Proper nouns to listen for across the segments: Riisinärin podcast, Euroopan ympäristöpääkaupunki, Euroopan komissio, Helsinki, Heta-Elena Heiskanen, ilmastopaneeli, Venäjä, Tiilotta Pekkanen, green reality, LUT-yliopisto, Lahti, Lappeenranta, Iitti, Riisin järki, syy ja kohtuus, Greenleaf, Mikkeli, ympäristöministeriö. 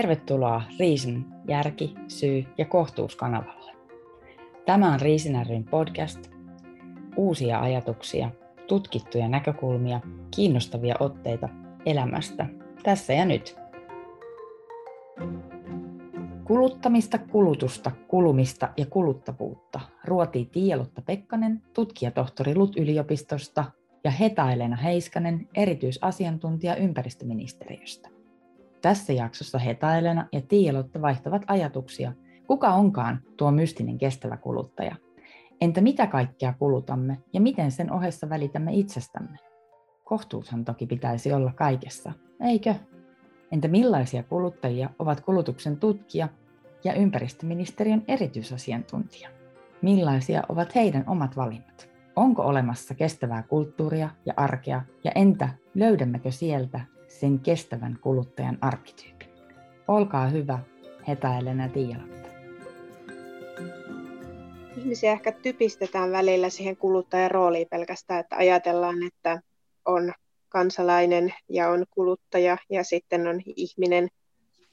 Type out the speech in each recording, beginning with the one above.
tervetuloa Riisin järki, syy ja kohtuus -kanavalle. Tämä on Riisinärin podcast. Uusia ajatuksia, tutkittuja näkökulmia, kiinnostavia otteita elämästä tässä ja nyt. Kuluttamista, kulutusta, kulumista ja kuluttavuutta ruotii Tiilotta Pekkanen, tutkijatohtori LUT-yliopistosta, ja Heta-Elena Heiskanen, erityisasiantuntija ympäristöministeriöstä. Tässä jaksossa Heta-Elena ja Tiilotta vaihtavat ajatuksia, kuka onkaan tuo mystinen kestävä kuluttaja. Entä mitä kaikkea kulutamme ja miten sen ohessa välitämme itsestämme? Kohtuushan toki pitäisi olla kaikessa, eikö? Entä millaisia kuluttajia ovat kulutuksen tutkija ja ympäristöministeriön erityisasiantuntija? Millaisia ovat heidän omat valinnat? Onko olemassa kestävää kulttuuria ja arkea, ja entä löydämmekö sieltä sen kestävän kuluttajan arkkityypin? Olkaa hyvä, Heta-Elena ja Tiilotta. Ihmisiä ehkä typistetään välillä siihen kuluttajan rooliin pelkästään, että ajatellaan, että on kansalainen ja on kuluttaja ja sitten on ihminen,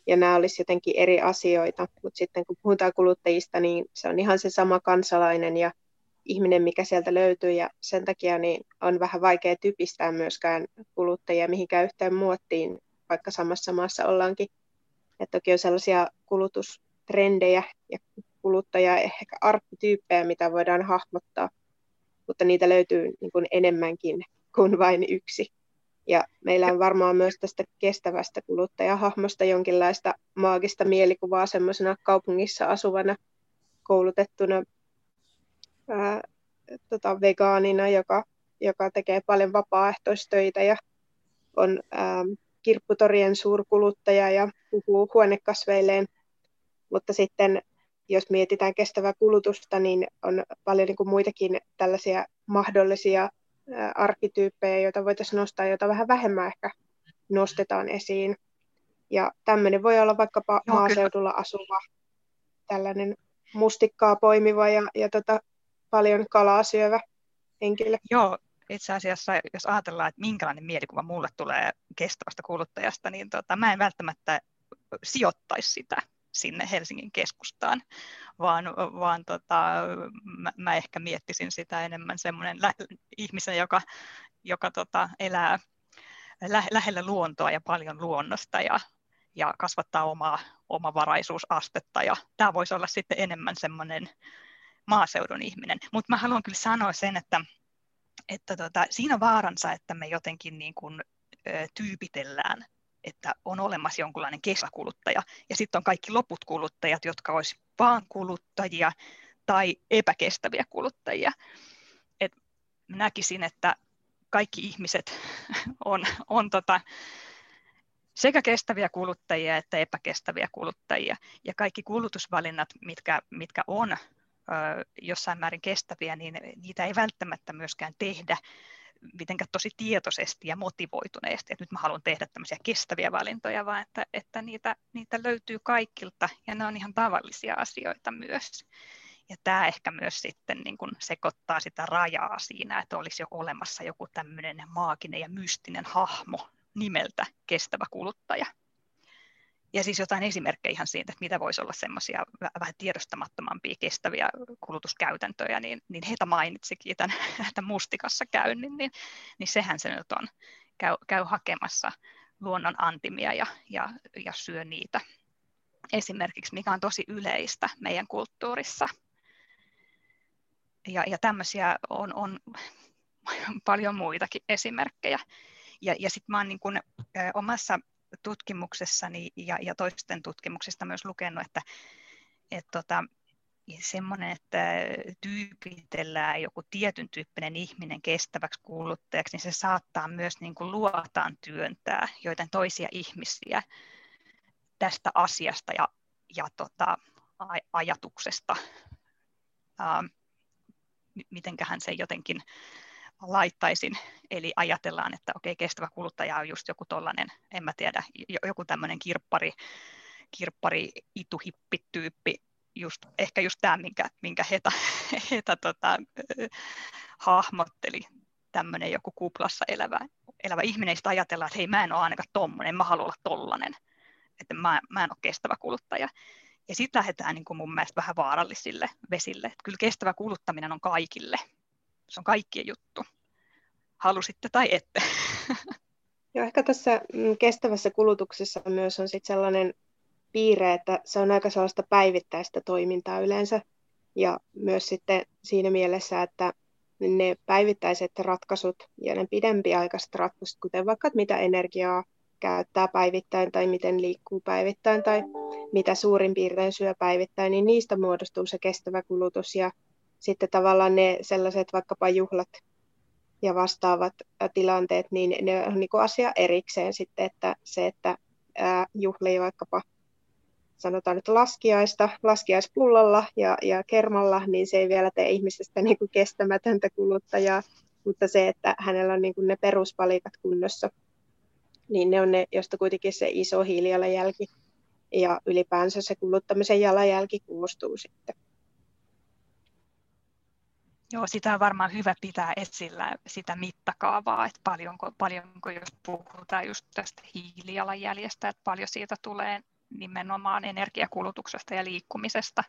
ja nämä olisivat jotenkin eri asioita, mutta sitten kun puhutaan kuluttajista, niin se on ihan se sama kansalainen ja ihminen, mikä sieltä löytyy, ja sen takia niin on vähän vaikea typistää myöskään kuluttajia mihinkään yhteen muottiin, vaikka samassa maassa ollaankin. Et toki on sellaisia kulutustrendejä ja kuluttajia, ehkä arkkityyppejä, mitä voidaan hahmottaa, mutta niitä löytyy niin kuin enemmänkin kuin vain yksi. Ja meillä on varmaan myös tästä kestävästä kuluttajahahmosta jonkinlaista maagista mielikuvaa semmoisena kaupungissa asuvana, koulutettuna vegaanina, joka tekee paljon vapaaehtoistöitä ja on kirpputorien suurkuluttaja ja puhuu huonekasveilleen. Mutta sitten jos mietitään kestävää kulutusta, niin on paljon niin kuin muitakin tällaisia mahdollisia arkkityyppejä, joita voitaisiin nostaa, joita vähän vähemmän ehkä nostetaan esiin. Ja tämmöinen voi olla vaikkapa maaseudulla asuva, tällainen mustikkaa poimiva ja paljon kalaa syövä henkilö. Joo, itse asiassa jos ajatellaan, että minkälainen mielikuva mulle tulee kestävästä kuluttajasta, niin mä en välttämättä sijoittaisi sitä sinne Helsingin keskustaan, vaan mä ehkä miettisin sitä enemmän semmoinen ihmisen, joka elää lähellä luontoa ja paljon luonnosta ja kasvattaa omavaraisuusastetta, ja tämä voisi olla sitten enemmän semmoinen maaseudun ihminen. Mutta mä haluan kyllä sanoa sen, että siinä vaaransa, että me jotenkin niin kuin tyypitellään, että on olemassa jonkinlainen kesäkuluttaja, ja sitten on kaikki loput kuluttajat, jotka olisi vaan kuluttajia tai epäkestäviä kuluttajia. Et näkisin, että kaikki ihmiset on sekä kestäviä kuluttajia että epäkestäviä kuluttajia, ja kaikki kulutusvalinnat, mitkä on jossain määrin kestäviä, niin niitä ei välttämättä myöskään tehdä mitenkään tosi tietoisesti ja motivoituneesti, että nyt mä haluan tehdä tämmöisiä kestäviä valintoja, vaan että niitä löytyy kaikilta, ja ne on ihan tavallisia asioita myös. Ja tämä ehkä myös sitten niin kun sekoittaa sitä rajaa siinä, että olisi jo olemassa joku tämmöinen maaginen ja mystinen hahmo nimeltä kestävä kuluttaja. Ja siis jotain esimerkkejä ihan siitä, että mitä voisi olla semmoisia vähän tiedostamattomampia kestäviä kulutuskäytäntöjä, niin Heta mainitsikin tämän mustikassa käynnin, niin sehän se nyt on. Käy hakemassa luonnon antimia ja syö niitä. Esimerkiksi, mikä on tosi yleistä meidän kulttuurissa. Ja tämmöisiä on paljon muitakin esimerkkejä. Ja sitten mä oon niin kun omassa tutkimuksessani ja toisten tutkimuksista myös lukenut, että semmoinen, että tyypitellään joku tietyn tyyppinen ihminen kestäväksi kuluttajaksi, niin se saattaa myös niin kuin luotaan työntää joitain toisia ihmisiä tästä asiasta ja ajatuksesta. Mitenköhän se jotenkin laittaisin, eli ajatellaan, että okei, kestävä kuluttaja on just joku tollainen, en mä tiedä, joku tämmöinen kirppari ituhippityyppi, ehkä just tämä, minkä Heta hahmotteli, tämmöinen joku kuplassa elävä ihminen, ja sitten ajatellaan, että hei, mä en ole ainakaan tommonen, en mä halua olla tollainen, että mä en ole kestävä kuluttaja. Ja sitten lähdetään niin kuin mun mielestä vähän vaarallisille vesille. Että kyllä kestävä kuluttaminen on kaikille. Se on kaikkien juttu. Halusitte tai ette. Joo, ehkä tässä kestävässä kulutuksessa myös on sit sellainen piirre, että se on aika sellaista päivittäistä toimintaa yleensä. Ja myös sitten siinä mielessä, että ne päivittäiset ratkaisut ja ne pidempiaikaiset ratkaisut, kuten vaikka mitä energiaa käyttää päivittäin tai miten liikkuu päivittäin tai mitä suurin piirtein syö päivittäin, niin niistä muodostuu se kestävä kulutus ja sitten tavallaan ne sellaiset vaikkapa juhlat ja vastaavat tilanteet, niin ne on niin kuin asia erikseen sitten, että se, että juhlii vaikkapa sanotaan nyt laskiaispullalla ja kermalla, niin se ei vielä tee ihmisestä niin kuin kestämätöntä kuluttajaa, mutta se, että hänellä on niin kuin ne peruspalikat kunnossa, niin ne on ne, josta kuitenkin se iso hiilijalanjälki ja ylipäänsä se kuluttamisen jalanjälki koostuu sitten. Joo, sitä on varmaan hyvä pitää esillä sitä mittakaavaa, että paljonko jos puhutaan just tästä hiilijalanjäljestä, että paljon siitä tulee nimenomaan energiakulutuksesta ja liikkumisesta.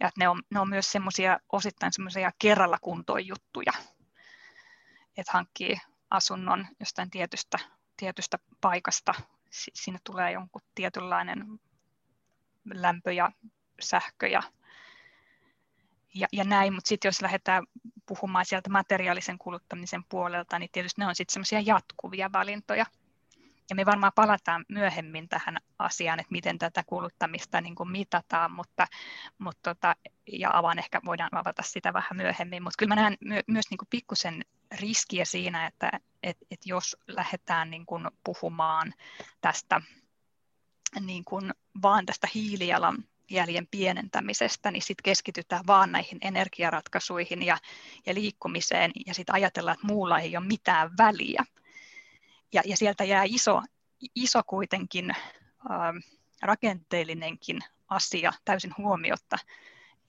Ja että ne on myös semmoisia osittain semmoisia kerralla kuntoon juttuja, että hankkii asunnon jostain tietystä paikasta. Siinä tulee jonkun tietynlainen lämpö ja sähkö ja näin, mutta sitten jos lähdetään puhumaan sieltä materiaalisen kuluttamisen puolelta, niin tietysti ne on sitten semmoisia jatkuvia valintoja. Ja me varmaan palataan myöhemmin tähän asiaan, että miten tätä kuluttamista niin kuin mitataan, ja voidaan avata sitä vähän myöhemmin. Mutta kyllä mä näen myös niin kuin pikkusen riskiä siinä, että et jos lähdetään niin kuin puhumaan tästä, niin kuin vaan tästä hiilijalanjäljen pienentämisestä, niin sitten keskitytään vaan näihin energiaratkaisuihin ja liikkumiseen, ja sitten ajatellaan, että muulla ei ole mitään väliä. Ja sieltä jää iso kuitenkin rakenteellinenkin asia täysin huomiotta,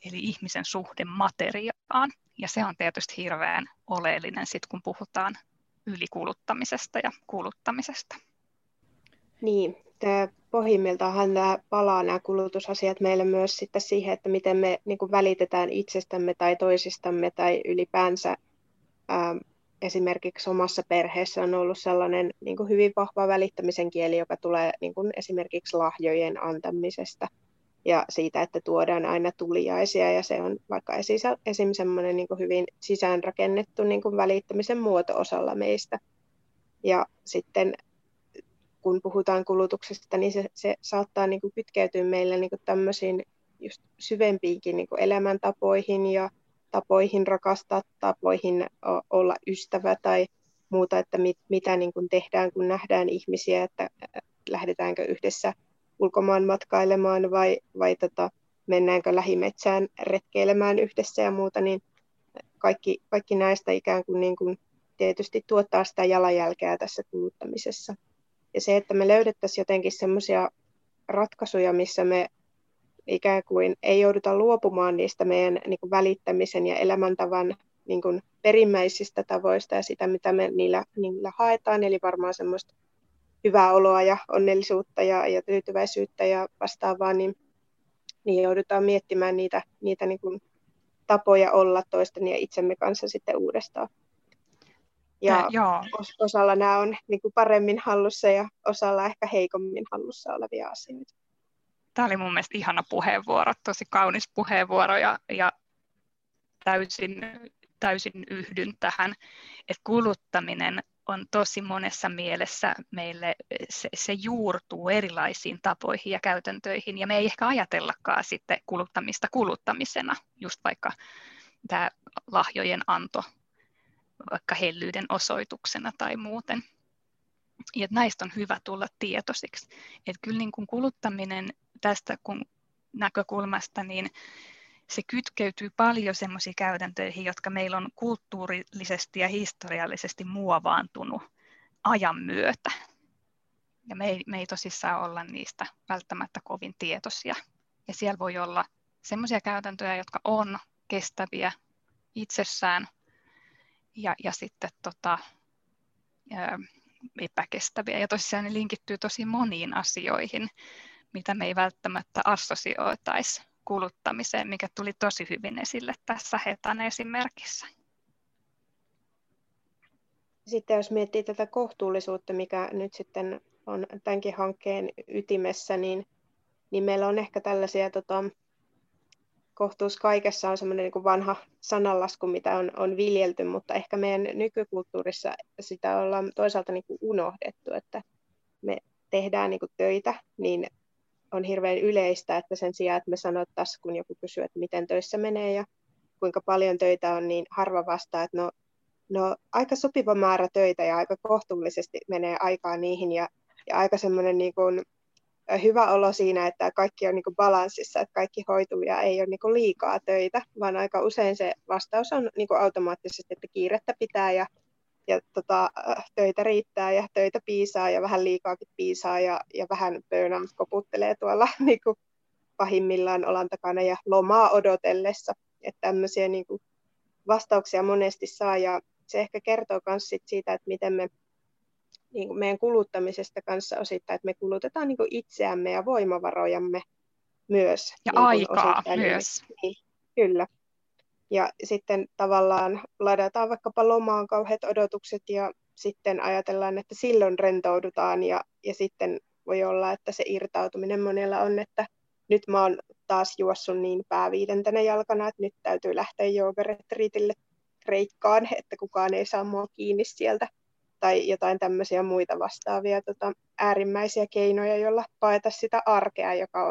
eli ihmisen suhde materiaan. Ja se on tietysti hirveän oleellinen, sit, kun puhutaan ylikuluttamisesta ja kuluttamisesta. Niin, pohjimmiltaanhan nämä kulutusasiat meille myös sitten siihen, että miten me niin kuin välitetään itsestämme tai toisistamme tai ylipäänsä. Esimerkiksi omassa perheessä on ollut sellainen niin kuin hyvin vahva välittämisen kieli, joka tulee niin kuin esimerkiksi lahjojen antamisesta ja siitä, että tuodaan aina tuliaisia. Ja se on vaikka esim. Sellainen niin kuin hyvin sisäänrakennettu niin kuin välittämisen muoto osalla meistä. Ja sitten kun puhutaan kulutuksesta, niin se saattaa niin kuin kytkeytyä meille niin kuin tämmöisiin just syvempiinkin niin kuin elämäntapoihin ja tapoihin rakastaa, tapoihin olla ystävä tai muuta, että mitä niin kuin tehdään, kun nähdään ihmisiä, että lähdetäänkö yhdessä ulkomaan matkailemaan vai mennäänkö lähimetsään retkeilemään yhdessä ja muuta, niin kaikki näistä ikään kuin, tietysti tuottaa sitä jalanjälkeä tässä kuluttamisessa. Ja se, että me löydettäisiin jotenkin semmoisia ratkaisuja, missä me ikään kuin ei jouduta luopumaan niistä meidän niin kuin välittämisen ja elämäntavan niin kuin perimmäisistä tavoista ja sitä, mitä me niillä haetaan. Eli varmaan semmoista hyvää oloa ja onnellisuutta ja tyytyväisyyttä ja vastaavaa, niin joudutaan miettimään niitä niin kuin tapoja olla toisten ja itsemme kanssa sitten uudestaan. Ja osalla nämä on niin kuin paremmin hallussa ja osalla ehkä heikommin hallussa olevia asioita. Tämä oli mun mielestä ihana puheenvuoro, tosi kaunis puheenvuoro ja täysin yhdyn tähän, että kuluttaminen on tosi monessa mielessä meille, se juurtuu erilaisiin tapoihin ja käytäntöihin ja me ei ehkä ajatellakaan sitten kuluttamista kuluttamisena, just vaikka tämä lahjojen anto, vaikka hellyyden osoituksena tai muuten. Ja näistä on hyvä tulla tietoisiksi. Että kyllä niin kuin kuluttaminen tästä näkökulmasta, niin se kytkeytyy paljon semmoisiin käytäntöihin, jotka meillä on kulttuurillisesti ja historiallisesti muovaantunut ajan myötä. Ja me ei tosissaan olla niistä välttämättä kovin tietoisia. Ja siellä voi olla semmoisia käytäntöjä, jotka on kestäviä itsessään ja sitten epäkestäviä. Ja tosiaan ne linkittyy tosi moniin asioihin, mitä me ei välttämättä assosioitaisi kuluttamiseen, mikä tuli tosi hyvin esille tässä Hetan esimerkissä. Sitten jos miettii tätä kohtuullisuutta, mikä nyt sitten on tämänkin hankkeen ytimessä, niin meillä on ehkä tällaisia kohtuus kaikessa on semmoinen niin vanha sananlasku, mitä on viljelty, mutta ehkä meidän nykykulttuurissa sitä ollaan toisaalta niin kuin unohdettu, että me tehdään niin kuin töitä, niin on hirveän yleistä, että sen sijaan, että me sanottaisiin, kun joku kysyy, että miten töissä menee ja kuinka paljon töitä on, niin harva vastaa, että no aika sopiva määrä töitä ja aika kohtuullisesti menee aikaa niihin ja aika semmoinen niin kuin hyvä olo siinä, että kaikki on niin kuin balanssissa, että kaikki hoituu ja ei ole niin kuin liikaa töitä, vaan aika usein se vastaus on niin kuin automaattisesti, että kiirettä pitää ja töitä riittää ja töitä piisaa ja vähän liikaakin piisaa ja vähän pöydän koputtelee tuolla niin kuin pahimmillaan olan takana ja lomaa odotellessa. Että tämmöisiä niin kuin vastauksia monesti saa ja se ehkä kertoo myös siitä, että miten me niin kuin meidän kuluttamisesta kanssa osittain, että me kulutetaan niin kuin itseämme ja voimavarojamme myös. Ja niin aikaa myös. Niin, kyllä. Ja sitten tavallaan ladataan vaikkapa lomaan kauheat odotukset ja sitten ajatellaan, että silloin rentoudutaan ja sitten voi olla, että se irtautuminen monella on, että nyt mä oon taas juossut niin pääviidentenä jalkana, että nyt täytyy lähteä joogaretriitille Kreikkaan, että kukaan ei saa mua kiinni sieltä. Tai jotain tämmöisiä muita vastaavia äärimmäisiä keinoja, joilla paeta sitä arkea, joka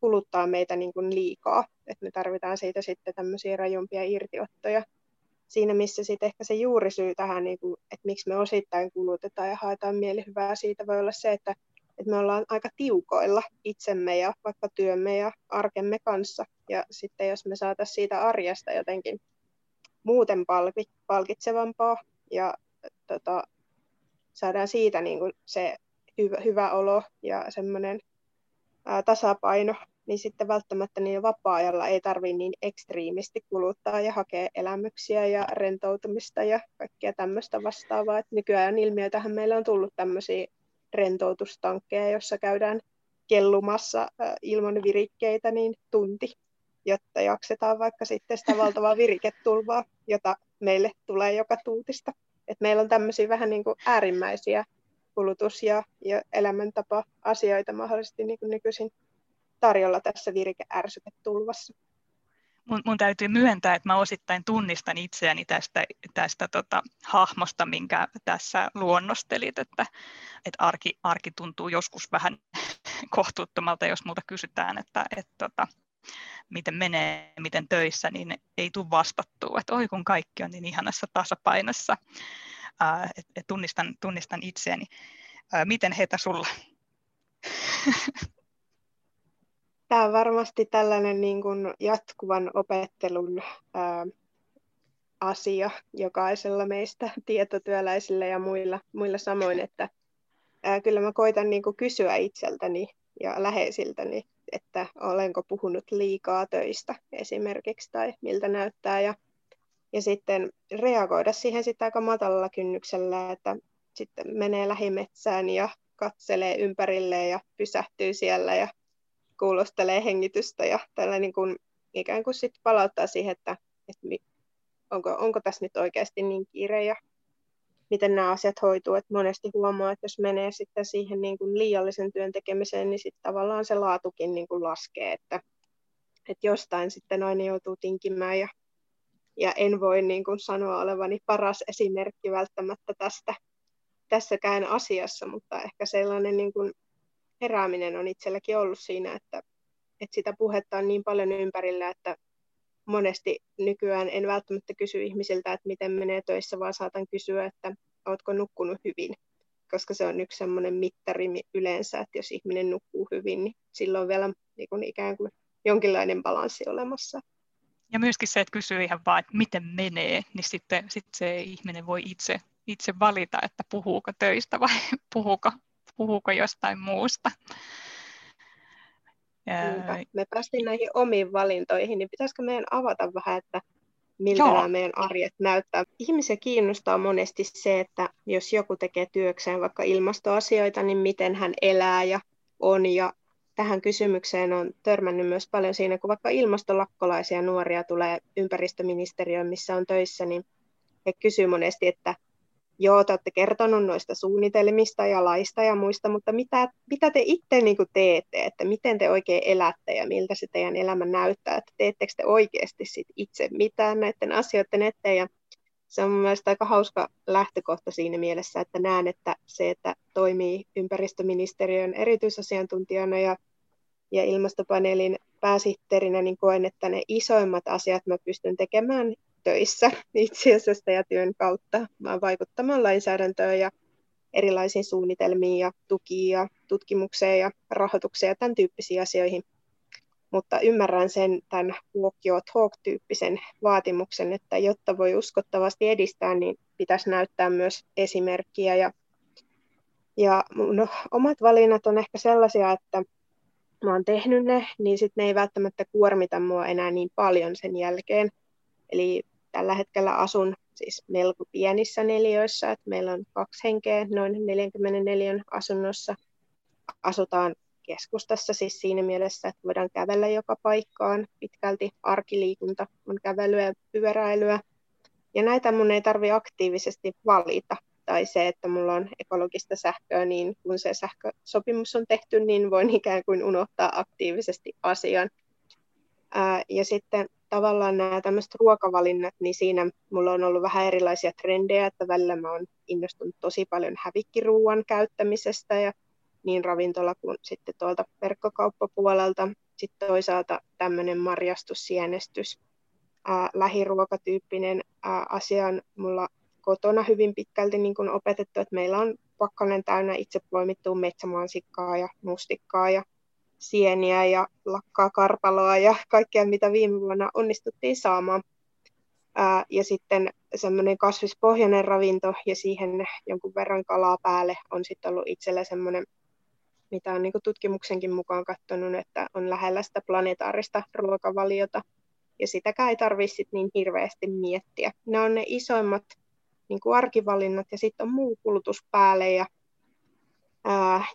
kuluttaa meitä niin kuin liikaa. Et me tarvitaan siitä sitten tämmöisiä rajumpia irtiottoja. Siinä missä sitten ehkä se juurisyy tähän, niin kuin, että miksi me osittain kulutetaan ja haetaan mielihyvää siitä, voi olla se, että me ollaan aika tiukoilla itsemme ja vaikka työmme ja arkemme kanssa. Ja sitten jos me saataisiin siitä arjesta jotenkin muuten palkitsevampaa ja saadaan siitä niin kuin se hyvä olo ja semmoinen tasapaino, niin sitten välttämättä niin vapaa-ajalla ei tarvitse niin ekstriimisti kuluttaa ja hakea elämyksiä ja rentoutumista ja kaikkea tämmöistä vastaavaa. Et nykyään ilmiötähän meillä on tullut tämmöisiä rentoutustankkeja, jossa käydään kellumassa ilman virikkeitä niin tunti, jotta jaksetaan vaikka sitten sitä valtavaa viriketulvaa, jota meille tulee joka tuutista. Et meillä on tämmöisiä vähän niin kuin äärimmäisiä kulutus- ja elämäntapa-asioita mahdollisesti niin kuin nykyisin tarjolla tässä virikeärsyketulvassa. Mun täytyy myöntää, että mä osittain tunnistan itseäni tästä hahmosta, minkä tässä luonnostelit, että arki tuntuu joskus vähän kohtuuttomalta, jos multa kysytään, että miten menee, miten töissä, niin ei tule vastattua, että oi kun kaikki on niin ihanassa tasapainossa, että tunnistan itseäni. Miten Heta sulla? Tämä on varmasti tällainen niin kuin jatkuvan opettelun asia jokaisella meistä tietotyöläisillä ja muilla samoin, että kyllä mä koitan niin kuin kysyä itseltäni ja läheisiltäni, että olenko puhunut liikaa töistä esimerkiksi tai miltä näyttää ja sitten reagoida siihen sitten aika matalalla kynnyksellä, että sitten menee lähimetsään ja katselee ympärilleen ja pysähtyy siellä ja kuulostelee hengitystä ja tällä niin kuin ikään kuin sitten palauttaa siihen, että onko tässä nyt oikeasti niin kiire ja miten nämä asiat hoituu, että monesti huomaa, että jos menee sitten siihen niin kuin liiallisen työn tekemiseen, niin sitten tavallaan se laatukin niin kuin laskee, että jostain sitten aina joutuu tinkimään ja en voi niin kuin sanoa olevani paras esimerkki välttämättä tässäkään asiassa, mutta ehkä sellainen niin kuin herääminen on itselläkin ollut siinä, että sitä puhetta on niin paljon ympärillä, että monesti nykyään en välttämättä kysy ihmisiltä, että miten menee töissä, vaan saatan kysyä, että oletko nukkunut hyvin, koska se on yksi sellainen mittari yleensä, että jos ihminen nukkuu hyvin, niin silloin on vielä niin kuin ikään kuin jonkinlainen balanssi olemassa. Ja myöskin se, että kysyy ihan vaan, että miten menee, niin sitten se ihminen voi itse valita, että puhuuko töistä vai puhuuko jostain muusta. Me päästiin näihin omiin valintoihin, niin pitäisikö meidän avata vähän, että miltä nämä meidän arjet näyttää. Ihmisiä kiinnostaa monesti se, että jos joku tekee työkseen vaikka ilmastoasioita, niin miten hän elää ja on. Ja tähän kysymykseen on törmännyt myös paljon siinä, kun vaikka ilmastolakkolaisia nuoria tulee ympäristöministeriöön, missä on töissä, niin he kysyvät monesti, että joo, te olette kertonut noista suunnitelmista ja laista ja muista, mutta mitä te itse niin kuin teette, että miten te oikein elätte ja miltä se teidän elämä näyttää, että teettekö te oikeasti sit itse mitään näiden asioiden eteen, ja se on mielestäni aika hauska lähtökohta siinä mielessä, että näen, että se, että toimii ympäristöministeriön erityisasiantuntijana ja ilmastopaneelin pääsihteerinä, niin koen, että ne isoimmat asiat mä pystyn tekemään töissä itse asiassa ja työn kautta, vaan vaikuttamaan lainsäädäntöön ja erilaisiin suunnitelmiin ja tukiin ja tutkimukseen ja rahoitukseen ja tämän tyyppisiin asioihin. Mutta ymmärrän sen tämän walk your talk-tyyppisen vaatimuksen, että jotta voi uskottavasti edistää, niin pitäisi näyttää myös esimerkkiä. Ja no, omat valinnat on ehkä sellaisia, että mä oon tehnyt ne, niin sitten ne ei välttämättä kuormita mua enää niin paljon sen jälkeen. Eli tällä hetkellä asun siis melko pienissä neliöissä, että meillä on 2 henkeä noin 44 asunnossa. Asutaan keskustassa siis siinä mielessä, että voidaan kävellä joka paikkaan. Pitkälti arkiliikunta on kävelyä ja pyöräilyä. Ja näitä mun ei tarvitse aktiivisesti valita. Tai se, että mulla on ekologista sähköä, niin kun se sähkösopimus on tehty, niin voin ikään kuin unohtaa aktiivisesti asian. Ja sitten tavallaan nämä tämmöiset ruokavalinnat, niin siinä mulla on ollut vähän erilaisia trendejä, että välillä mä oon innostunut tosi paljon hävikkiruuan käyttämisestä ja niin ravintola kuin sitten tuolta verkkokauppapuolelta. Sitten toisaalta tämmöinen marjastus, sienestys, lähiruokatyyppinen asia on mulla kotona hyvin pitkälti niin kuin opetettu, että meillä on pakkanen täynnä itse poimittua metsämaansikkaa ja mustikkaa ja sieniä ja lakkaa karpaloa ja kaikkea, mitä viime vuonna onnistuttiin saamaan. Ja sitten semmoinen kasvispohjainen ravinto ja siihen jonkun verran kalaa päälle on sitten ollut itsellä semmoinen, mitä on niin kuin tutkimuksenkin mukaan katsonut, että on lähellä sitä planetaarista ruokavaliota. Ja sitäkään ei tarvitse sit niin hirveästi miettiä. Ne on ne isoimmat niin kuin arkivalinnat ja sitten on muu kulutus päälle ja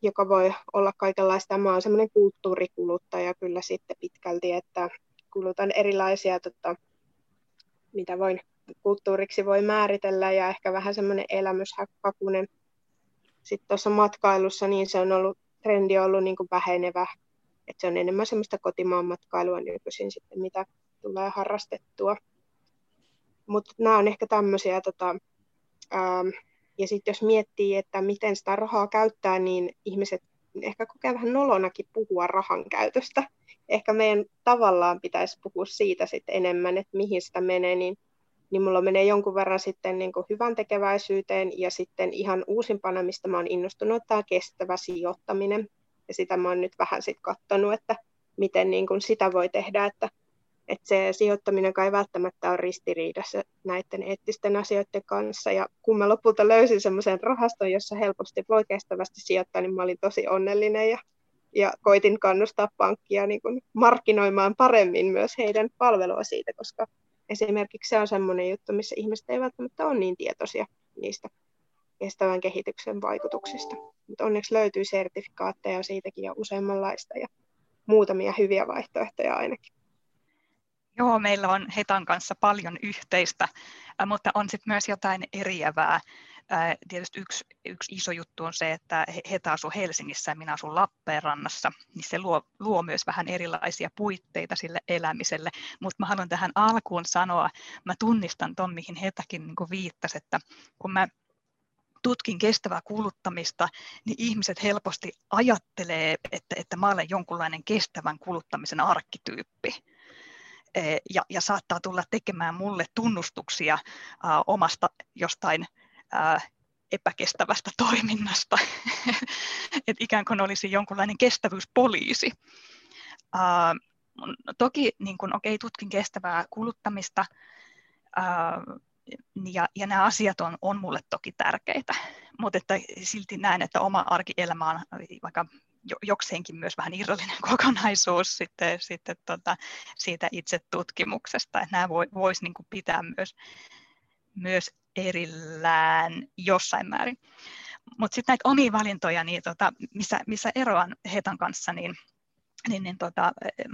joka voi olla kaikenlaista. Mä oon semmoinen kulttuurikuluttaja kyllä sitten pitkälti, että kulutan erilaisia, mitä voin kulttuuriksi voi määritellä, ja ehkä vähän semmoinen elämyshakunen. Sitten tuossa matkailussa niin se on ollut, trendi on ollut niin kuin vähenevä, että se on enemmän semmoista kotimaan matkailua nykyisin sitten, mitä tulee harrastettua. Mutta nämä on ehkä tämmöisiä. Ja sitten jos miettii, että miten sitä rahaa käyttää, niin ihmiset ehkä kokee vähän nolonakin puhua rahan käytöstä. Ehkä meidän tavallaan pitäisi puhua siitä sitten enemmän, että mihin sitä menee, niin mulla menee jonkun verran sitten niin kuin hyvän tekeväisyyteen, ja sitten ihan uusimpana, mistä mä oon innostunut, tämä kestävä sijoittaminen. Ja sitä mä oon nyt vähän sitten katsonut, että miten niin kuin sitä voi tehdä, että se sijoittaminen ei välttämättä ole ristiriidassa näiden eettisten asioiden kanssa. Ja kun mä lopulta löysin semmoisen rahaston, jossa helposti voi kestävästi sijoittaa, niin mä olin tosi onnellinen ja koitin kannustaa pankkia niin kuin markkinoimaan paremmin myös heidän palvelua siitä, koska esimerkiksi se on semmoinen juttu, missä ihmiset ei välttämättä ole niin tietoisia niistä kestävän kehityksen vaikutuksista. Mutta onneksi löytyy sertifikaatteja siitäkin ja useammanlaista ja muutamia hyviä vaihtoehtoja ainakin. Joo, meillä on Hetan kanssa paljon yhteistä, mutta on sitten myös jotain eriävää. Tietysti yksi iso juttu on se, että Heta asuu Helsingissä ja minä asun Lappeenrannassa, niin se luo myös vähän erilaisia puitteita sille elämiselle. Mutta mä haluan tähän alkuun sanoa, mä tunnistan ton, mihin Hetakin niin viittasi, että kun mä tutkin kestävää kuluttamista, niin ihmiset helposti ajattelee, että mä olen jonkunlainen kestävän kuluttamisen arkkityyppi. Ja saattaa tulla tekemään mulle tunnustuksia omasta jostain epäkestävästä toiminnasta, että ikään kuin olisi jonkunlainen kestävyyspoliisi. Toki niin kun, tutkin kestävää kuluttamista ja nämä asiat on mulle toki tärkeitä, mutta että silti näen, että oma arkielämä on aika jokseenkin myös vähän irrallinen kokonaisuus sitten siitä itse tutkimuksesta. Että nämä voisi niin kuin pitää myös erillään jossain määrin. Mutta sitten näitä omia valintoja, niin missä eroan Hetan kanssa, niin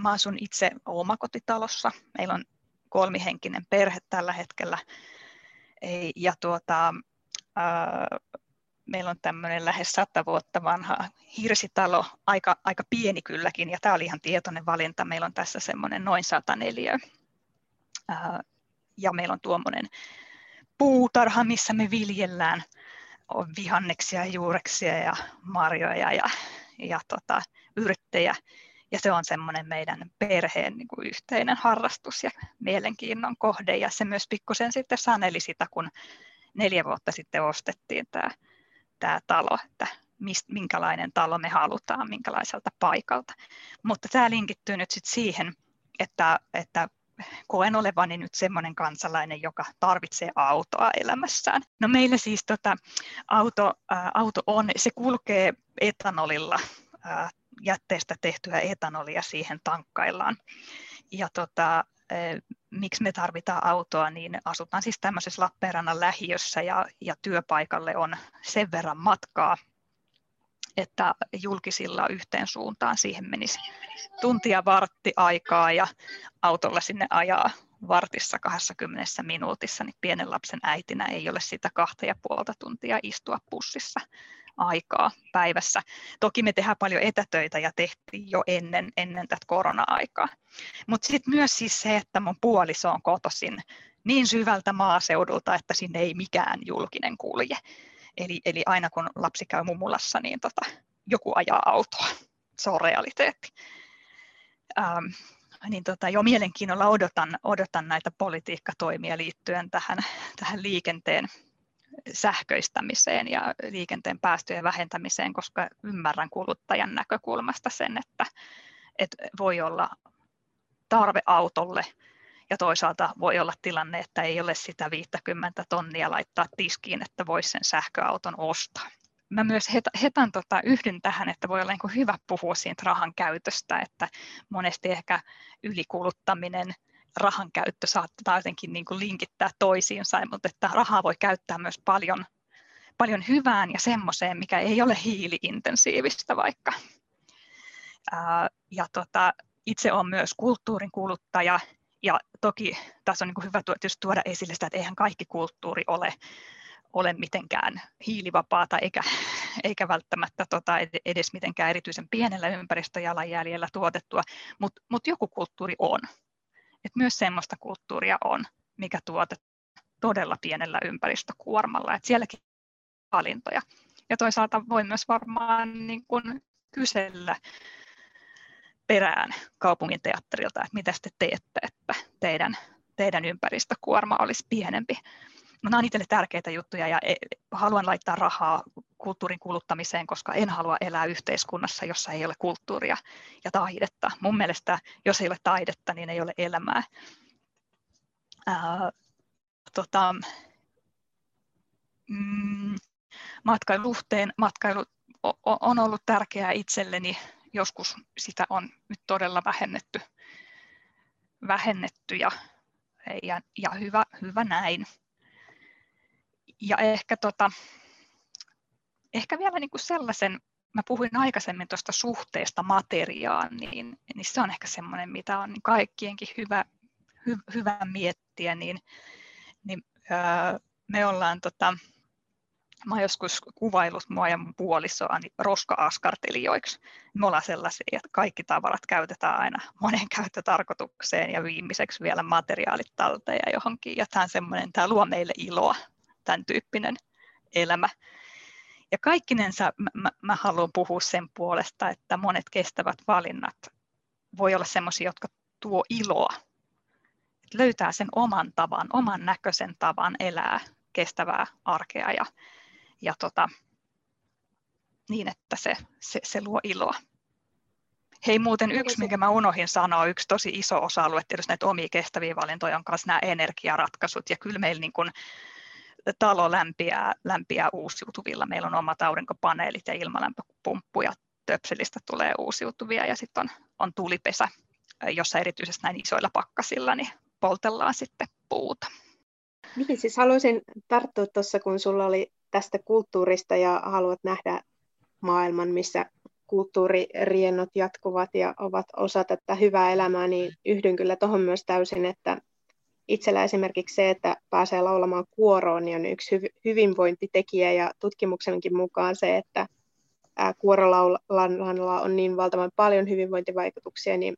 mä asun itse omakotitalossa. Meillä on kolmihenkinen perhe tällä hetkellä. Ja meillä on tämmöinen lähes 100 vuotta vanha hirsitalo, aika pieni kylläkin, ja tämä oli ihan tietoinen valinta. Meillä on tässä semmoinen noin 104, ja meillä on tuommoinen puutarha, missä me viljellään on vihanneksia, juureksia ja marjoja ja yrttejä. Ja se on semmoinen meidän perheen niin kuin yhteinen harrastus ja mielenkiinnon kohde. Ja se myös pikkusen sitten saneli sitä, kun 4 vuotta sitten ostettiin tämä talo, että minkälainen talo me halutaan, minkälaiselta paikalta. Mutta tämä linkittyy nyt sitten siihen, että koen olevani nyt semmoinen kansalainen, joka tarvitsee autoa elämässään. No meillä siis auto on, se kulkee etanolilla, jätteestä tehtyä etanolia siihen tankkaillaan. Ja miksi me tarvitaan autoa, niin asutaan siis tämmöisessä Lappeenrannan lähiössä ja työpaikalle on sen verran matkaa, että julkisilla yhteen suuntaan siihen menisi tuntia vartti aikaa ja autolla sinne ajaa vartissa 20 minuutissa, niin pienen lapsen äitinä ei ole sitä 2,5 tuntia istua pussissa aikaa päivässä. Toki me tehdään paljon etätöitä ja tehtiin jo ennen tätä korona-aikaa. Mutta sitten myös siis se, että mun puoliso on kotoisin niin syvältä maaseudulta, että sinne ei mikään julkinen kulje. Eli aina kun lapsi käy mummulassa, niin joku ajaa autoa. Se on realiteetti. Jo mielenkiinnolla odotan näitä politiikkatoimia liittyen tähän liikenteen sähköistämiseen ja liikenteen päästöjen vähentämiseen, koska ymmärrän kuluttajan näkökulmasta sen, että voi olla tarve autolle ja toisaalta voi olla tilanne, että ei ole sitä 50 tonnia laittaa tiskiin, että voisi sen sähköauton ostaa. Mä myös Hetan yhdyn tähän, että voi olla niin kuin hyvä puhua siitä rahan käytöstä, että monesti ehkä ylikuluttaminen, rahan käyttö saattaa jotenkin niin kuin linkittää toisiinsa, mutta että rahaa voi käyttää myös paljon hyvään ja semmoiseen, mikä ei ole hiili-intensiivistä vaikka. Itse olen myös kulttuurin kuluttaja ja toki tässä on niin kuin hyvä tuoda esille sitä, että eihän kaikki kulttuuri ole mitenkään hiilivapaata eikä välttämättä edes mitenkään erityisen pienellä ympäristöjalanjäljellä tuotettua, mutta joku kulttuuri on. Et myös semmoista kulttuuria on, mikä tuotetaan todella pienellä ympäristökuormalla. Et sielläkin on valintoja. Ja toisaalta voi myös varmaan niin kun kysellä perään kaupungin teatterilta, että mitä te teette, että teidän ympäristökuorma olisi pienempi. No, nämä on itselle tärkeitä juttuja ja haluan laittaa rahaa kulttuurin kuluttamiseen, koska en halua elää yhteiskunnassa, jossa ei ole kulttuuria ja taidetta. Mun mielestä, jos ei ole taidetta, niin ei ole elämää. Matkailu on ollut tärkeää itselleni. Joskus sitä on nyt todella vähennetty ja hyvä näin. Ja ehkä vielä niin kuin sellaisen, mä puhuin aikaisemmin tuosta suhteesta materiaan, niin se on ehkä semmoinen, mitä on kaikkienkin hyvä miettiä. Mä oon joskus kuvaillut mua ja mun puolisoani roska-askartelijoiksi. Me ollaan sellaisia, että kaikki tavarat käytetään aina monen käyttötarkoitukseen ja viimeiseksi vielä materiaalit talteen ja johonkin. Ja tämä luo meille iloa. Tämän tyyppinen elämä. Ja kaikkinensa mä haluan puhua sen puolesta, että monet kestävät valinnat voi olla sellaisia, jotka tuo iloa. Että löytää sen oman tavan, oman näköisen tavan elää kestävää arkea ja niin, että se luo iloa. Hei, muuten yksi, minkä mä unohdin sanoa, yksi tosi iso osa-alue tietysti näitä omia kestäviä valintoja on myös nämä energiaratkaisut ja kyllä meillä niin kuin talo lämpiää uusiutuvilla. Meillä on omat aurinkopaneelit ja ilmalämpöpumppu ja töpselistä tulee uusiutuvia ja sitten on tulipesä, jossa erityisesti näin isoilla pakkasilla niin poltellaan sitten puuta. Niin, siis haluaisin tarttua tuossa, kun sulla oli tästä kulttuurista ja haluat nähdä maailman, missä kulttuuririennot jatkuvat ja ovat osa tätä hyvää elämää, niin yhdyn kyllä tuohon myös täysin, että itsellä esimerkiksi se, että pääsee laulamaan kuoroon, niin on yksi hyvinvointitekijä ja tutkimuksenkin mukaan se, että kuorolaulannalla on niin valtavan paljon hyvinvointivaikutuksia, niin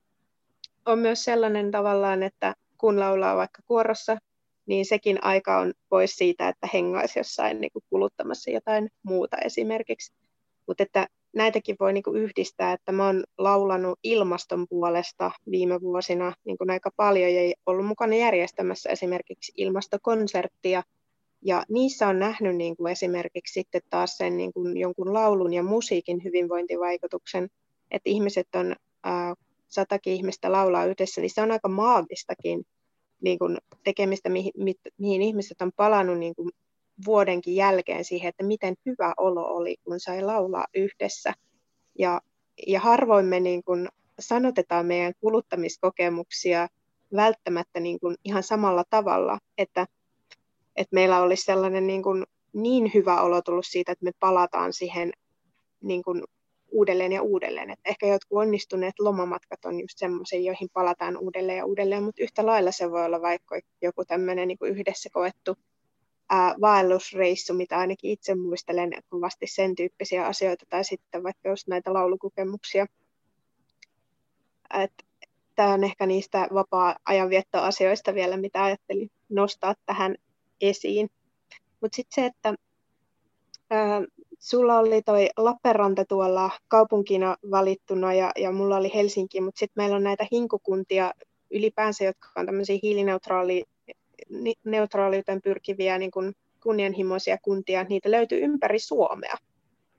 on myös sellainen tavallaan, että kun laulaa vaikka kuorossa, niin sekin aika on pois siitä, että hengaisi jossain niin kuin kuluttamassa jotain muuta esimerkiksi. Mutta että näitäkin voi niin kuin yhdistää, että mä oon laulanut ilmaston puolesta viime vuosina niin kuin aika paljon ja ollut mukana järjestämässä esimerkiksi ilmastokonserttia. Ja niissä on nähnyt niin kuin esimerkiksi sitten taas sen niin kuin jonkun laulun ja musiikin hyvinvointivaikutuksen, että ihmiset on 100 ihmistä laulaa yhdessä, niin se on aika maagistakin niin kuin tekemistä, mihin ihmiset on palannut niin kuin vuodenkin jälkeen siihen, että miten hyvä olo oli, kun sai laulaa yhdessä. Ja harvoin me niin kuin sanotetaan meidän kuluttamiskokemuksia välttämättä niin kuin ihan samalla tavalla, että meillä olisi sellainen niin hyvä olo tullut siitä, että me palataan siihen niin kuin uudelleen ja uudelleen. Et ehkä jotkut onnistuneet lomamatkat on just semmoisia, joihin palataan uudelleen ja uudelleen, mutta yhtä lailla se voi olla vaikka joku tämmöinen niin kuin yhdessä koettu vaellusreissu, mitä ainakin itse muistelen kovasti sen tyyppisiä asioita, tai sitten vaikka jos näitä laulukokemuksia. Tämä on ehkä niistä vapaa-ajanviettoasioista vielä, mitä ajattelin nostaa tähän esiin. Mutta sitten se, että sulla oli toi Lappeenranta tuolla kaupunkina valittuna ja mulla oli Helsinki, mutta sitten meillä on näitä hinkukuntia ylipäänsä, jotka on tämmöisiä hiilineutraaliuteen pyrkiviä niin kuin kunnianhimoisia kuntia. Niitä löytyy ympäri Suomea,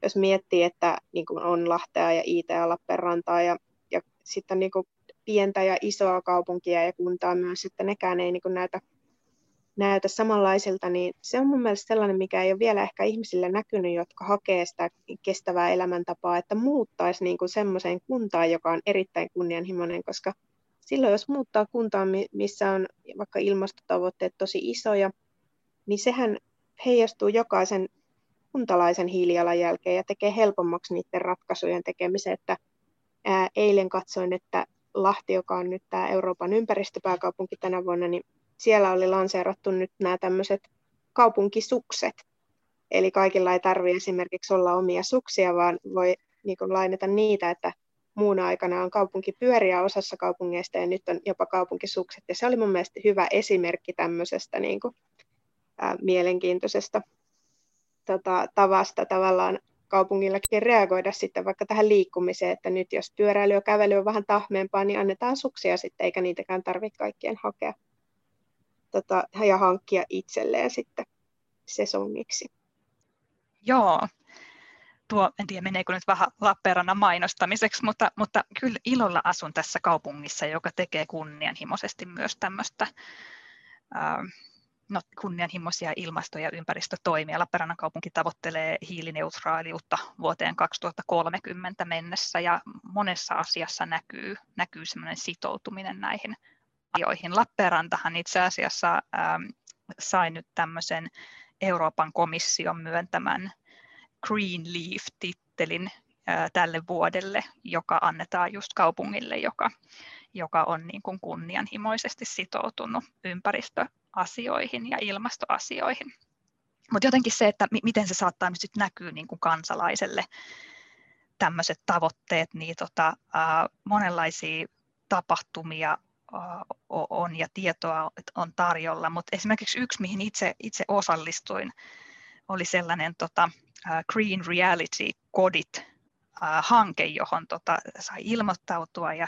jos miettii, että niin kuin on Lahtea ja Iitä ja Lappeenrantaa ja sitten on niin kuin pientä ja isoa kaupunkia ja kuntaa myös, että nekään ei niin kuin näytä samanlaiselta, niin se on mun mielestä sellainen, mikä ei ole vielä ehkä ihmisille näkynyt, jotka hakee sitä kestävää elämäntapaa, että muuttaisi niin kuin semmoiseen kuntaan, joka on erittäin kunnianhimoinen, koska silloin jos muuttaa kuntaan, missä on vaikka ilmastotavoitteet tosi isoja, niin sehän heijastuu jokaisen kuntalaisen hiilijalanjälkeen ja tekee helpommaksi niiden ratkaisujen tekemisen, että eilen katsoin, että Lahti, joka on nyt tämä Euroopan ympäristöpääkaupunki tänä vuonna, niin siellä oli lanseerattu nyt nämä tämmöiset kaupunkisukset, eli kaikilla ei tarvitse esimerkiksi olla omia suksia, vaan voi niin kuin lainata niitä, että muun aikana on kaupunkipyöriä osassa kaupungeista ja nyt on jopa kaupunkisukset, ja se oli mun mielestä hyvä esimerkki tämmöisestä niin kuin, mielenkiintoisesta tavasta tavallaan kaupungillakin reagoida sitten vaikka tähän liikkumiseen, että nyt jos pyöräily ja kävely on vähän tahmeempaa, niin annetaan suksia sitten, eikä niitäkään tarvitse kaikkien hakea. Ja hankkia itselleen sitten sesongiksi. Joo, en tiedä meneekö nyt vähän Lappeenrannan mainostamiseksi, mutta kyllä ilolla asun tässä kaupungissa, joka tekee kunnianhimoisesti myös tämmöistä kunnianhimoisia ilmasto- ja ympäristötoimia. Lappeenrannan kaupunki tavoittelee hiilineutraaliutta vuoteen 2030 mennessä ja monessa asiassa näkyy semmoinen sitoutuminen näihin asioihin. Lappeenrantahan itse asiassa sai nyt tämmöisen Euroopan komission myöntämän Greenleaf-tittelin tälle vuodelle, joka annetaan just kaupungille, joka on niin kuin kunnianhimoisesti sitoutunut ympäristöasioihin ja ilmastoasioihin. Mutta jotenkin se, että miten se saattaa nyt näkyä niin kuin kansalaiselle tämmöiset tavoitteet, niin monenlaisia tapahtumia on ja tietoa on tarjolla, mutta esimerkiksi yksi, mihin itse osallistuin, oli sellainen green reality kodit-hanke, johon sai ilmoittautua ja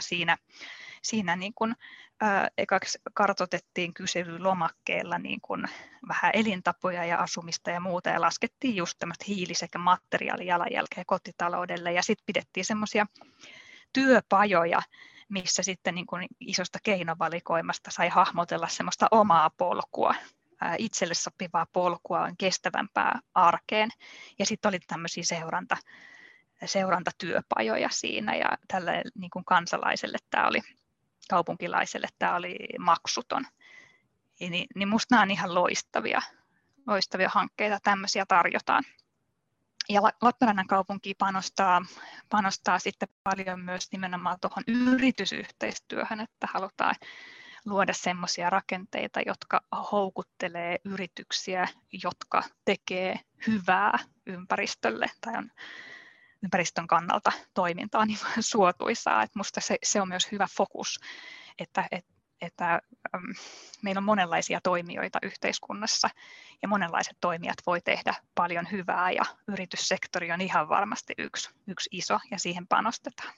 siinä niin kun, ekaksi kartoitettiin kyselylomakkeella niin kun vähän elintapoja ja asumista ja muuta ja laskettiin just tämmöistä hiili- sekä materiaalijalanjälkeä kotitaloudelle ja sitten pidettiin semmoisia työpajoja, missä sitten niin kuin isosta keinovalikoimasta sai hahmotella semmoista omaa polkua, itselle sopivaa polkua, kestävämpää arkeen. Ja sitten oli tämmöisiä seurantatyöpajoja siinä, ja tälle niin kuin kansalaiselle tämä oli, kaupunkilaiselle tämä oli maksuton. Niin musta nämä on ihan loistavia hankkeita, tämmöisiä tarjotaan. Ja Lappeenrannan kaupunki panostaa sitten paljon myös nimenomaan tuohon yritysyhteistyöhön, että halutaan luoda semmoisia rakenteita, jotka houkuttelee yrityksiä, jotka tekee hyvää ympäristölle tai on ympäristön kannalta toimintaa niin suotuisaa. Et musta se on myös hyvä fokus, että meillä on monenlaisia toimijoita yhteiskunnassa ja monenlaiset toimijat voi tehdä paljon hyvää ja yrityssektori on ihan varmasti yksi iso ja siihen panostetaan.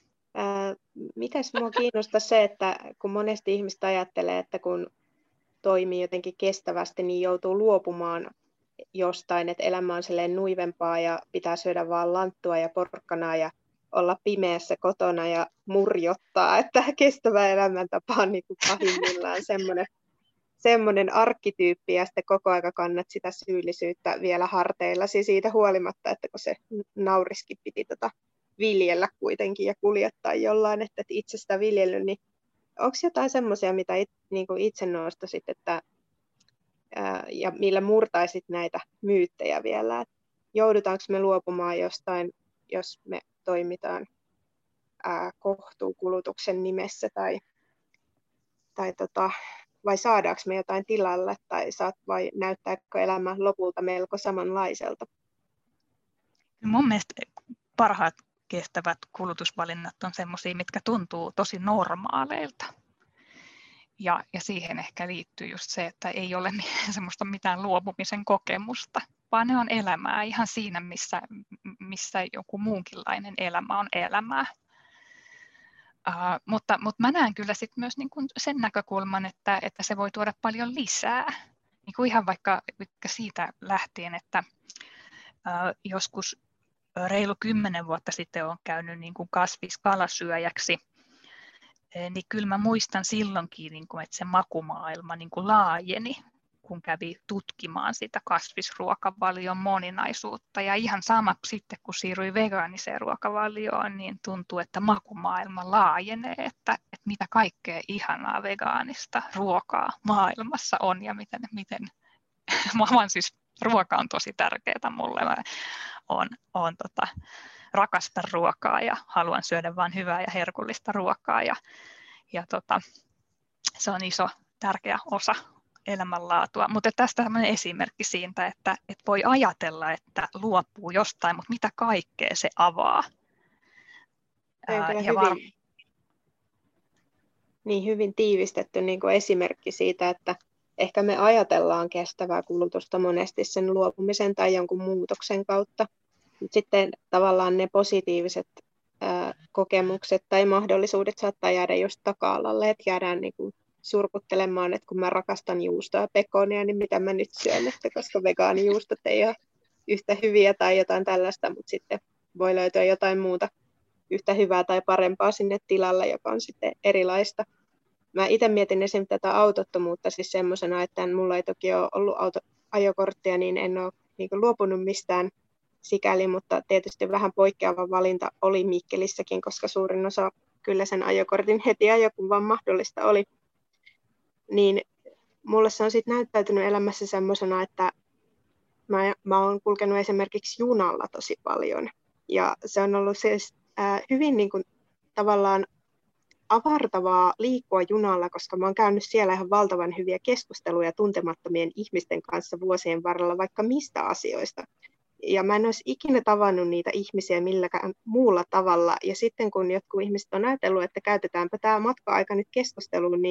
Mitäs minua kiinnostaa se, että kun monesti ihmiset ajattelee, että kun toimii jotenkin kestävästi, niin joutuu luopumaan jostain, että elämä on silleen nuivempaa ja pitää syödä vaan lanttua ja porkkanaa ja olla pimeässä kotona ja murjottaa, että kestävä elämäntapa on niin kuin pahimmillaan semmoinen arkkityyppi ja sitten koko aika kannat sitä syyllisyyttä vielä harteillasi siitä huolimatta, että kun se nauriskin piti viljellä kuitenkin ja kuljettaa jollain, että et itse sitä viljellyt, niin onko jotain semmoisia, mitä itse nostasit, että ja millä murtaisit näitä myyttejä vielä, että joudutaanko me luopumaan jostain, jos me toimitaan kohtuukulutuksen nimessä vai saadaanko me jotain tilalle vai näyttääkö elämä lopulta melko samanlaiselta? Mun mielestä parhaat kestävät kulutusvalinnat on semmoisia, mitkä tuntuu tosi normaaleilta. Ja siihen ehkä liittyy just se, että ei ole semmoista mitään luopumisen kokemusta, vaan ne on elämää ihan siinä, missä joku muunkinlainen elämä on elämää. Mutta mä näen kyllä sit myös niin kun sen näkökulman, että se voi tuoda paljon lisää. Niin kun ihan vaikka siitä lähtien, että joskus reilu 10 vuotta sitten olen käynyt niin kun kasviskalasyöjäksi, niin kyllä mä muistan silloinkin, että se makumaailma laajeni, kun kävi tutkimaan sitä kasvisruokavalion moninaisuutta. Ja ihan sama sitten, kun siirryin vegaaniseen ruokavalioon, niin tuntuu, että makumaailma laajenee, että mitä kaikkea ihanaa vegaanista ruokaa maailmassa on ja miten ruoka on tosi tärkeää mulle. Mä rakastan ruokaa ja haluan syödä vain hyvää ja herkullista ruokaa. Ja se on iso, tärkeä osa elämänlaatua. Mutta tästä on esimerkki siitä, että voi ajatella, että luopuu jostain, mutta mitä kaikkea se avaa. Niin hyvin tiivistetty niin kuin esimerkki siitä, että ehkä me ajatellaan kestävää kulutusta monesti sen luopumisen tai jonkun muutoksen kautta. Sitten tavallaan ne positiiviset kokemukset tai mahdollisuudet saattaa jäädä just taka-alalle, että jäädään niin kuin surkuttelemaan, että kun mä rakastan juustoa ja pekonia, niin mitä mä nyt syön, että koska vegaanijuustot ei ole yhtä hyviä tai jotain tällaista, mutta sitten voi löytyä jotain muuta yhtä hyvää tai parempaa sinne tilalle, joka on sitten erilaista. Mä itse mietin esim. Tätä autottomuutta siis semmoisena, että mulla ei toki ole ollut ajokorttia, niin en ole niin kuin luopunut mistään sikäli, mutta tietysti vähän poikkeava valinta oli Mikkelissäkin, koska suurin osa kyllä sen ajokortin heti ajoi, kun vaan mahdollista oli. Niin mulle se on sitten näyttäytynyt elämässä semmoisena, että mä oon kulkenut esimerkiksi junalla tosi paljon. Ja se on ollut siis hyvin niin kuin, tavallaan avartavaa liikkua junalla, koska mä oon käynyt siellä ihan valtavan hyviä keskusteluja tuntemattomien ihmisten kanssa vuosien varrella vaikka mistä asioista. Ja mä en olisi ikinä tavannut niitä ihmisiä milläkään muulla tavalla. Ja sitten kun jotkut ihmiset on ajatellut, että käytetäänpä tämä matka-aika nyt keskusteluun,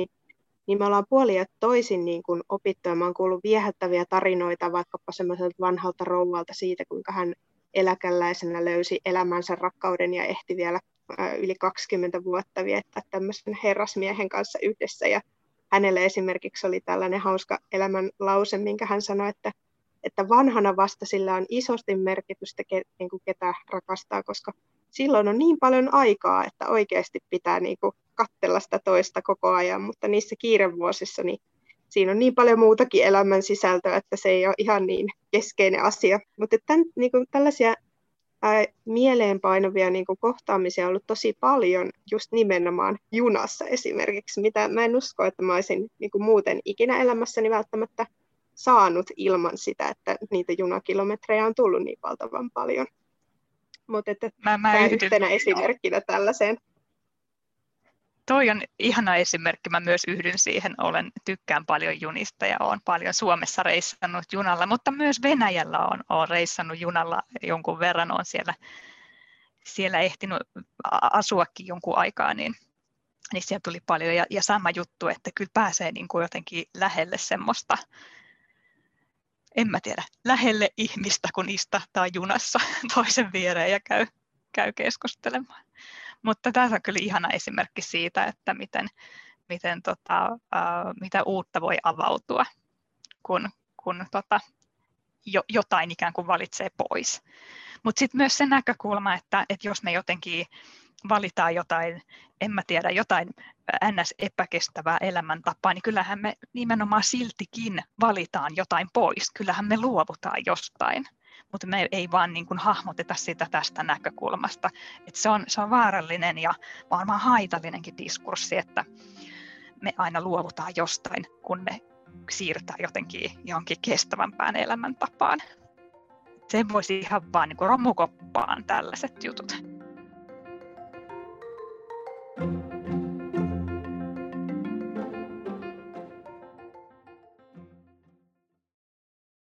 niin me ollaan puolin ja toisin niin kuin opittu. Ja mä oon kuullut viehättäviä tarinoita vaikkapa semmoiselta vanhalta rouvalta siitä, kuinka hän eläkeläisenä löysi elämänsä rakkauden ja ehti vielä yli 20 vuotta viettää tämmöisen herrasmiehen kanssa yhdessä. Ja hänelle esimerkiksi oli tällainen hauska elämän lause, minkä hän sanoi, että vanhana vasta sillä on isosti merkitystä, ketä rakastaa, koska silloin on niin paljon aikaa, että oikeasti pitää niin kuin katsella sitä toista koko ajan, mutta niissä kiirevuosissa niin siinä on niin paljon muutakin elämän sisältöä, että se ei ole ihan niin keskeinen asia. Mutta niin kuin tällaisia mieleenpainovia niin kuin kohtaamisia on ollut tosi paljon just nimenomaan junassa esimerkiksi, mitä mä en usko, että mä olisin niin kuin muuten ikinä elämässäni välttämättä saanut ilman sitä, että niitä junakilometrejä on tullut niin valtavan paljon. Mutta tämä yhtenä esimerkkinä tällaiseen. Toi on ihana esimerkki, mä myös yhdyn siihen, tykkään paljon junista ja olen paljon Suomessa reissannut junalla, mutta myös Venäjällä olen reissannut junalla jonkun verran, olen siellä ehtinyt asuakin jonkun aikaa, niin siellä tuli paljon ja sama juttu, että kyllä pääsee niin kuin jotenkin lähelle semmoista, en mä tiedä, lähelle ihmistä, kun istahtaa junassa toisen viereen ja käy keskustelemaan. Mutta tässä on kyllä ihana esimerkki siitä, että mitä uutta voi avautua, kun jotain ikään kuin valitsee pois. Mutta sitten myös se näkökulma, että jos me jotenkin valitaan jotain, en mä tiedä, jotain NS-epäkestävää elämäntapaa, niin kyllähän me nimenomaan siltikin valitaan jotain pois. Kyllähän me luovutaan jostain. Mutta me ei vaan niin kuin hahmoteta sitä tästä näkökulmasta. Että se on vaarallinen ja varmaan haitallinenkin diskurssi, että me aina luovutaan jostain, kun me siirrytään jotenkin johonkin kestävämpään elämäntapaan. Se voisi ihan vaan niin kuin romukoppaan tällaiset jutut.